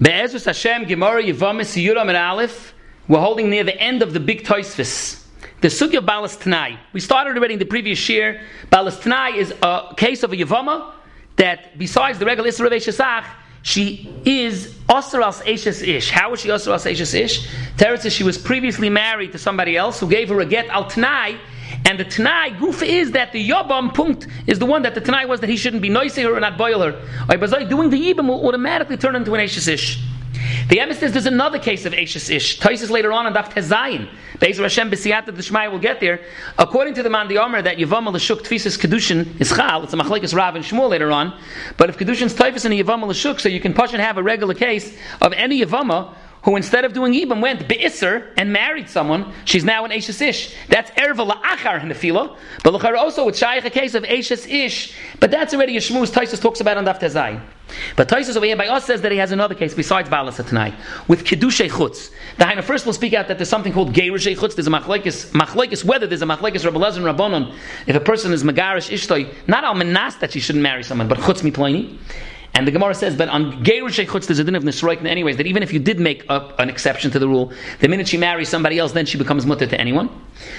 Be'ezus Hashem, Gemara, Yivoma, Siyura, Meralef. We're holding near the end of the big toisves. The sukya of Balas Tnai. We started already in the previous year. Balas Tnai is a case of a Yavama that, besides the regular Isra of shaych, she is Osiros Eishes Ish. How was she Osiros Eishes Ish? Teretz says she was previously married to somebody else who gave her a get, Al Tanai, and the Tanai goof is that the Yobam punkt is the one that the Tanai was that he shouldn't be noisy her or not boil her. I bezoy, doing the yibum will automatically turn into an Eishes Ish. The Amistad says there's another case of Eishes Ish. Tysus later on Daf Tezayin. Be'ezus Hashem, B'Siat, the Shmai will get there. According to the Mande Yomer, that Yavama Lashuk Tfisas Kedushin is Chal. It's a Machlekis Rav and Shmuel later on. But if Kedushin's Typhus and a Yavama Lashuk, so you can push and have a regular case of any Yavama who instead of doing Yibam went Be'isr and married someone, she's now an Eishes Ish. That's Erva La'achar Nefila. But L'char also with Shaykh a case of Eishes Ish. But that's already a Shmuz Tysus talks about on Daf Tezayin. But Tysus over here by us says that he has another case besides Balas Tnai with Kiddushei Chutz. The first we'll speak out that there's something called Kiddushei Chutz. There's a Machlekis whether there's a Machlekis Rabbalazin Rabbonon. If a person is Megarish Ishtoi, not al menas that she shouldn't marry someone, but Chutz Miplaini. And the Gemara says, but on Kiddushei Chutz there's a din of Nisroik anyways, that even if you did make up an exception to the rule, the minute she marries somebody else, then she becomes mutter to anyone.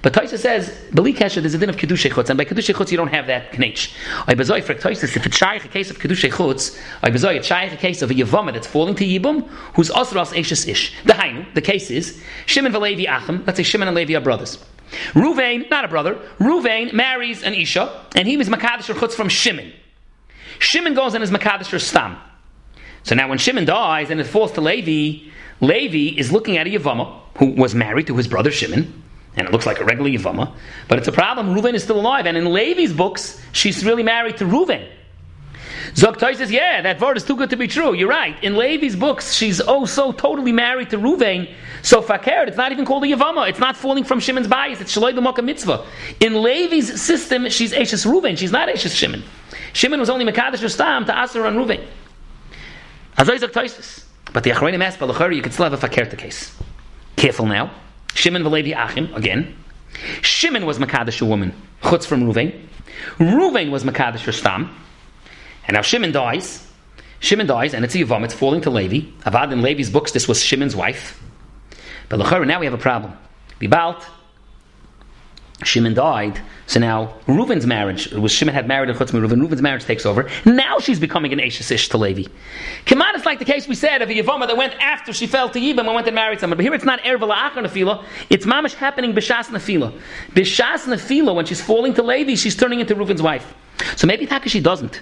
But Tysus says, B'li Kesha, there's a din of Kiddushei Chutz, and by Kiddushei Chutz you don't have that knech. I bezoy for Tysus, if it's shaych a case of Kiddushei Chutz, I bezoy it's shaych a case of a Yavama that's falling to Yibum, who's Osiros Eishes Ish. The Hainu, the case is, Shimon v'Levi Achim, let's say Shimon and Levi are brothers. Reuven, not a brother, Reuven marries an Isha, and he was Makadash or Chutz from Shimon. Shimon goes and is Makadash or Stam. So now when Shimon dies and it falls to Levi, Levi is looking at a Yavama who was married to his brother Shimon, and it looks like a regular Yavama, but it's a problem. Reuven is still alive, and in Levi's books, she's really married to Reuven. Zoktai says, yeah, that word is too good to be true. You're right. In Levi's books, she's so totally married to Reuven. So fakir, it's not even called a Yavama. It's not falling from Shimon's bias. It's shaloi b'moka mitzvah. In Levi's system, she's Eishes Reuven. She's not Eishes Shimon. Shimon was only Mekadosh Stam to Asher and Reuven. Azoi Zoktai. But the Achronim asked, Balachari, you could still have a fakir case. Careful now. Shimon v'Levi Achim, again. Shimon was Mekadosh a woman. Chutz from Reuven. Reuven was Mekadosh Stam. And now Shimon dies, and it's a Yavama, it's falling to Levi. Avad in Levi's books, this was Shimon's wife. But l'chara, now we have a problem. Bibalt, Shimon died, so now Reuven's marriage, Shimon had married in Chutz Reuven, Reuven's marriage takes over. Now she's becoming an Eishes Ish to Levi. Kaman is like the case we said of a Yavama that went after she fell to Yibam and went and married someone. But here it's not Erva La'achar Nefila, it's mamash happening B'Shas Nefila. B'Shas Nefila, when she's falling to Levi, she's turning into Reuven's wife. So maybe Takashi doesn't.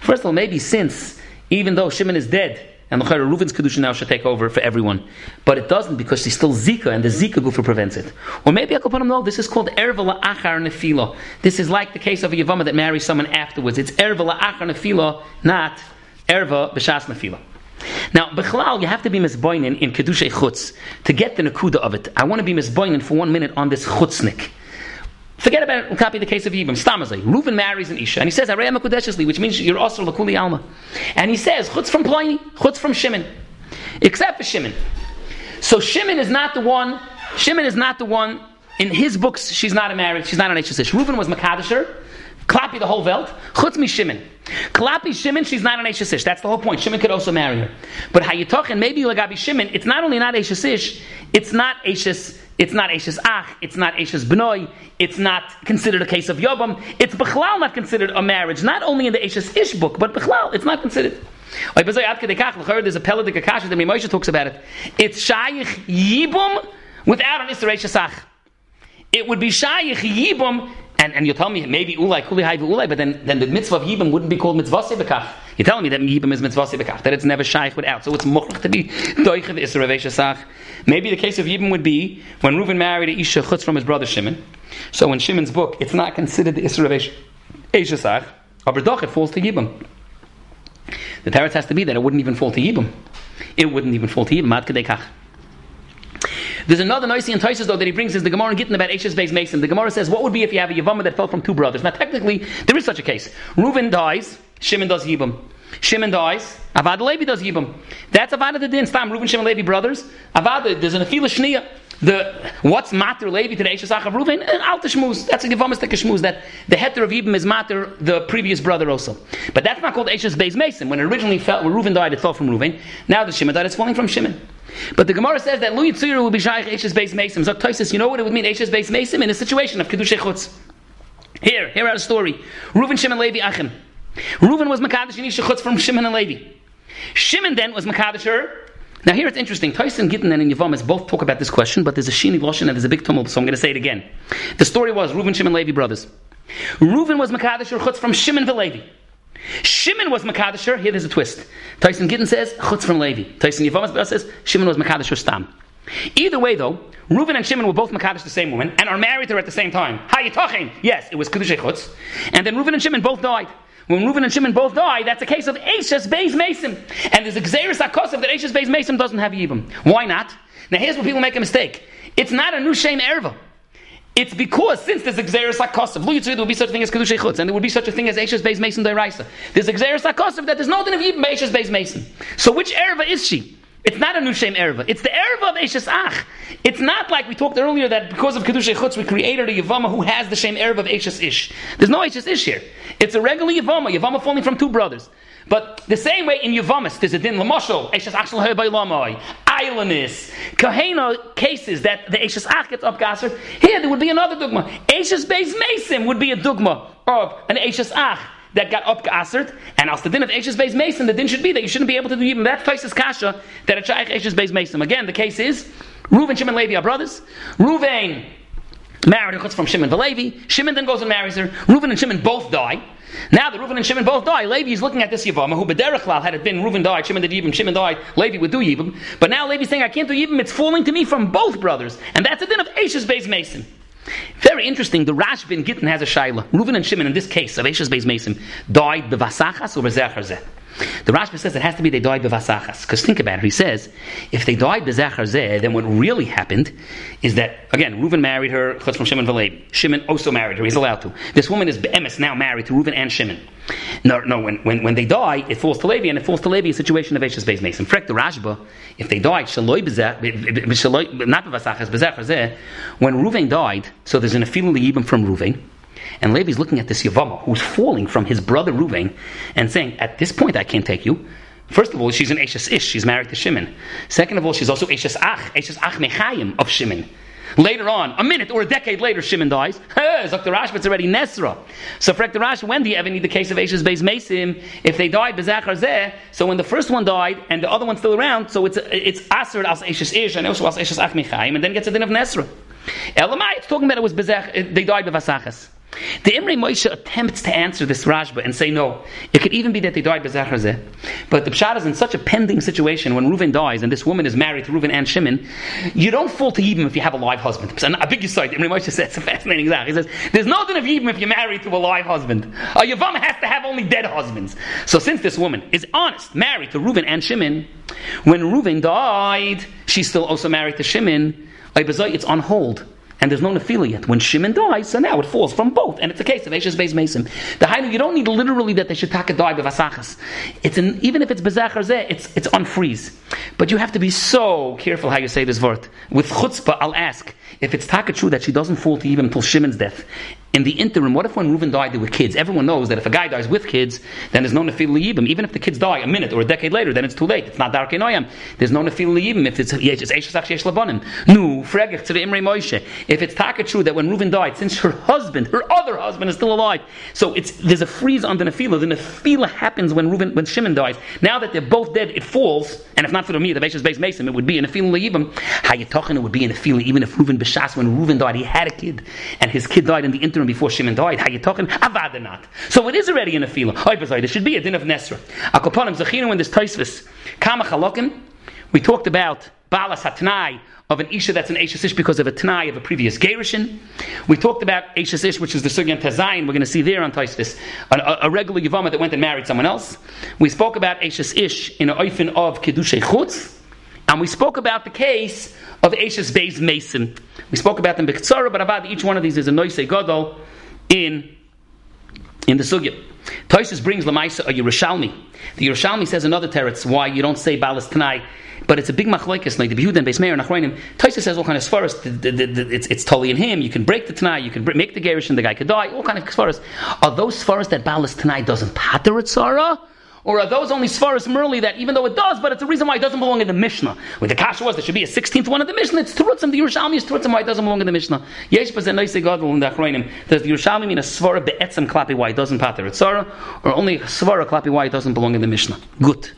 First of all, maybe since, even though Shimon is dead, and Reuven's Kedusha now should take over for everyone, but it doesn't because she's still Zika, and the Zika Gufa prevents it. Or maybe I could put him, no, this is called Erva La'achar Nefila. This is like the case of a Yavama that marries someone afterwards. It's Erva La'achar Nefila, not Erva B'Shas Nefila. Now, Bechlal, you have to be Mizboinen in Kiddushei Chutz to get the Nakuda of it. I want to be Mizboinen for 1 minute on this Chutznik. Forget about it, we'll copy the case of Yibam. Stamazai. Reuven marries an Isha, and he says, Areya Makudeshesli, which means you're also Lakuli Alma. And he says, Chutz from Pliny, Chutz from Shimon. Except for Shimon. So Shimon is not the one, in his books, she's not an Eishes Ish. Reuven was Makadasher, Klapi the whole Welt, Chutz mi Shimon. Klapi Shimon, she's not an Eishes Ish. That's the whole point. Shimon could also marry her. But Hayitochen, maybe Lagabi Shimon, it's not only not Eishes Ish, it's not Eishes Ach, it's not Eishes B'noi, it's not considered a case of Yobam, it's Bechlal not considered a marriage, not only in the Eishes Ish book, but Bechlal, it's not considered. There's a Peledic Akasha that Mimosha talks about it. It's Shaych Yibum without an Isra Eishes Ach. It would be Shaych Yibum, and you tell me maybe Ulai, Kuli Hai Ulai, but then the mitzvah of Yibum wouldn't be called mitzvah sebekach. You're telling me that Yibum is mitzvah sebekach, that it's never shaych without. So it's mukhrach to be doichev Isra Eishes Ach. Maybe the case of Yibum would be when Reuven married an Isha Chutz from his brother Shimon. So in Shimon's book, it's not considered the Isra Eishes Ach. Aber doch, it falls to Yibum. The teretz has to be that it wouldn't even fall to Yibum. It wouldn't even fall to Yibum. Ad kedei kach. There's another noisy in Tysus though that he brings is the Gemara and Gittin about Eishes Beis Mason. The Gemara says, what would be if you have a Yavama that fell from two brothers? Now technically, there is such a case. Reuven dies, Shimon does Yibum. Shimon dies. Avada Levi does Yibum. That's Avada the din. Stam, Reuven, Shimon, Levi brothers. Avada, there's an Afila Shniya. What's Mater Levi to the Eishasach of Reuven? And Alta Shmuz. That's a Yivoma Stek Shmuz. That the Heter of Yibum is Mater, the previous brother also. But that's not called Eishas Beis Mason. When it originally fell, when Reuven died, it fell from Reuven. Now the Shimon died, it's falling from Shimon. But the Gemara says that Lui Tzira will be shaych Eishas Beis Mason. So Tysus, you know what it would mean Eishas Beis Mason in a situation of Kiddushei Chutz. Here out a story. Reuven, Shimon, Levi, Achim. Reuven was Makadosh and Isha Chutz from Shimon and Levi. Shimon then was Makadosh her. Now here it's interesting. Tyson, Gittin, and Yavama both talk about this question, but there's a Shini Loshin and there's a big tumult, so I'm going to say it again. The story was Reuven, Shimon, Levi brothers. Reuven was Makadosh her Chutz from Shimon and Levi. Shimon was Makadosh her. Here there's a twist. Tyson Gittin says Chutz from Levi. Tyson Yavama says Shimon was Makadosh her Stam. Either way though, Reuven and Shimon were both Makadosh the same woman and are married to her at the same time. Hayitachin. Yes, it was Kiddushei Chutz. And then Reuven and Shimon both died. When Reuven and Shimon both die, that's a case of Eishas Beis Mason. And there's a Gzeirus HaKosav that Eishas Beis Mason doesn't have Yibum. Why not? Now here's where people make a mistake. It's not a new Shem Erva. It's because since there's a Gzeirus HaKosav, there would be such a thing as Kiddushei Chutz, and there would be such a thing as Eishas Beis Mason D'Oraisa. There's a Gzeirus HaKosav that there's no din of Yibum by Eishas Beis Mason. So which Erva is she? It's not a new Shem Erva. It's the Erva of Eishas Ach. It's not like we talked earlier that because of Kiddushei Chutz we created a Yavama who has the Shem Erva of Eishas Ish. There's no Eishas Ish here. It's a regular Yavama falling from two brothers. But the same way in Yavamas, there's a din Lamoshel, Eishas Ach Shal Herbay Lamoi, Eilanis, Kahena cases that the Eishas Ach gets upgasser. Here there would be another dogma. Eishas Beis Mason would be a dogma of an Eishas Ach that got up assert, and as the din of Eishas Beis Mason, the din should be that you shouldn't be able to do even that Tosfos kasha that a shaykh Eishas Beis Mason. Again, the case is Reuven, Shimon, Levi are brothers. Reuven married a chutz from Shimon to Levi. Shimon then goes and marries her. Reuven and Shimon both die. Now that Reuven and Shimon both die, Levi is looking at this Yivoma, who b'derech klal, had it been Reuven died, Shimon did Yibum, Shimon died, Levi would do Yibum. But now Levi's saying, I can't do Yibum, it's falling to me from both brothers. And that's the din of Eishas Beis Mason. Very interesting, the Rashi in Gittin has a shaila. Reuven and Shimon, in this case of Eishas Beis Mason, died b'vasachas or b'zechar zeh. The Rashi says it has to be they died b'vasachas. Because think about it, he says, if they died b'zechar zeh, then what really happened is that, again, Reuven married her, chutz from Shimon v'Levi. Shimon also married her, he's allowed to. This woman is b'emes now married to Reuven and Shimon. When they die, it falls to Levi, and it falls to Levi, a situation of Eishas Beis Mason. In fact, the Rashba, if they died, shaloi b'zeh, not b'vasachas, b'zechar zeh, when Reuven died, so there's an afilin l'yibum from Reuven, and Levi's looking at this Yavama, who's falling from his brother Reuven, and saying, at this point I can't take you. First of all, she's an Eishas Ish, she's married to Shimon. Second of all, she's also Eishas Ach Mechayim of Shimon. Later on, a minute or a decade later, Shimon dies. Dr. Rash, but it's already Nesra. So, Frek Rash, when do you ever need the case of Eishas Beis Mesim? If they died, Bezachar Zeh, so when the first one died and the other one's still around, so it's Asr as Eishas Ish and also as Eishas Ach Mechayim, and then gets a din of Nesra. Elamai, it's talking about it was Bezach, they died b'vasachas. The Imrei Moshe attempts to answer this Rashba and say no. It could even be that they died b'zechar zeh. But the Pshat is in such a pending situation when Reuven dies and this woman is married to Reuven and Shimon, you don't fall to Yibum if you have a live husband. And a big aside, Imrei Moshe says, it's a fascinating zach. He says, there's no din of Yibum if you're married to a live husband. A Yavama has to have only dead husbands. So since this woman is honest, married to Reuven and Shimon, when Reuven died, she's still also married to Shimon. I bezoy, it's on hold. And there's no nefila yet. When Shimon dies, so now it falls from both. And it's a case of Eishas Beis Mason. The Hainu, you don't need literally that they should taka die b'vasachas. Even if it's b'zachar zeh, it's on freeze. But you have to be so careful how you say this vort. With chutzpah, I'll ask, if it's taka true that she doesn't fall to even until Shimon's death, in the interim, what if when Reuven died there were kids? Everyone knows that if a guy dies with kids, then there's no nefil l'yibim. Even if the kids die a minute or a decade later, then it's too late. It's not darkei noyam. There's no nefil l'yibim if it's eishasach sheish labanim. Nu fregech tzere Imrei Moshe. If it's taka true that when Reuven died, since her husband, her other husband, is still alive, so there's a freeze on the nefila. The nefila happens when Shimon dies. Now that they're both dead, it falls. And if not for the me, the Eishas Beis Mason, it would be a nefil l'yibim. Hayitachin, it would be a nefila even if Reuven b'shas when Reuven died, he had a kid, and his kid died in the interim. Before Shimon died, how you talking? Avada not. So it is already in a fila. There should be a din of Nesra. Akoponim Zachinu in this toisves. Kama Chalokim. We talked about Balas Tnai of an isha that's an Eishas Ish because of a Tanai of a previous Gerushin. We talked about Eishas Ish, which is the sukya and Tezayin, we're going to see there on Tysus, a regular Yivoma that went and married someone else. We spoke about Eishas Ish in an oifin of Kiddushei Chutz. And we spoke about the case of Eishas Beis Mason. We spoke about them b'ktsara, but about each one of these is a noisei gadol in the sugya. Tysus brings Lamaisa a Yerushalmi. The Yerushalmi says another teretz why you don't say Balas Tnai, but it's a big Machlekis like the Be'ezus Hashem and Achronim. Tysus says all kind of svaras. It's totally in him. You can break the Tanai, you can make the Gerish, and the guy could die. All kind of svaras. Are those svaras that Balas Tnai doesn't pater at Sarah? Or are those only svaras merely that even though it does, but it's the reason why it doesn't belong in the Mishnah? Where the kasha was, there should be a 16th one in the Mishnah. It's Terutzim. The Yerushalmi is Terutzim why it doesn't belong in the Mishnah. Yesh b'zeh noisei gadol in the Achronim. Does the Yerushalmi mean a svara be'etzem klapi why it doesn't pater at Sarah, or only a svara klapi why it doesn't belong in the Mishnah? Good.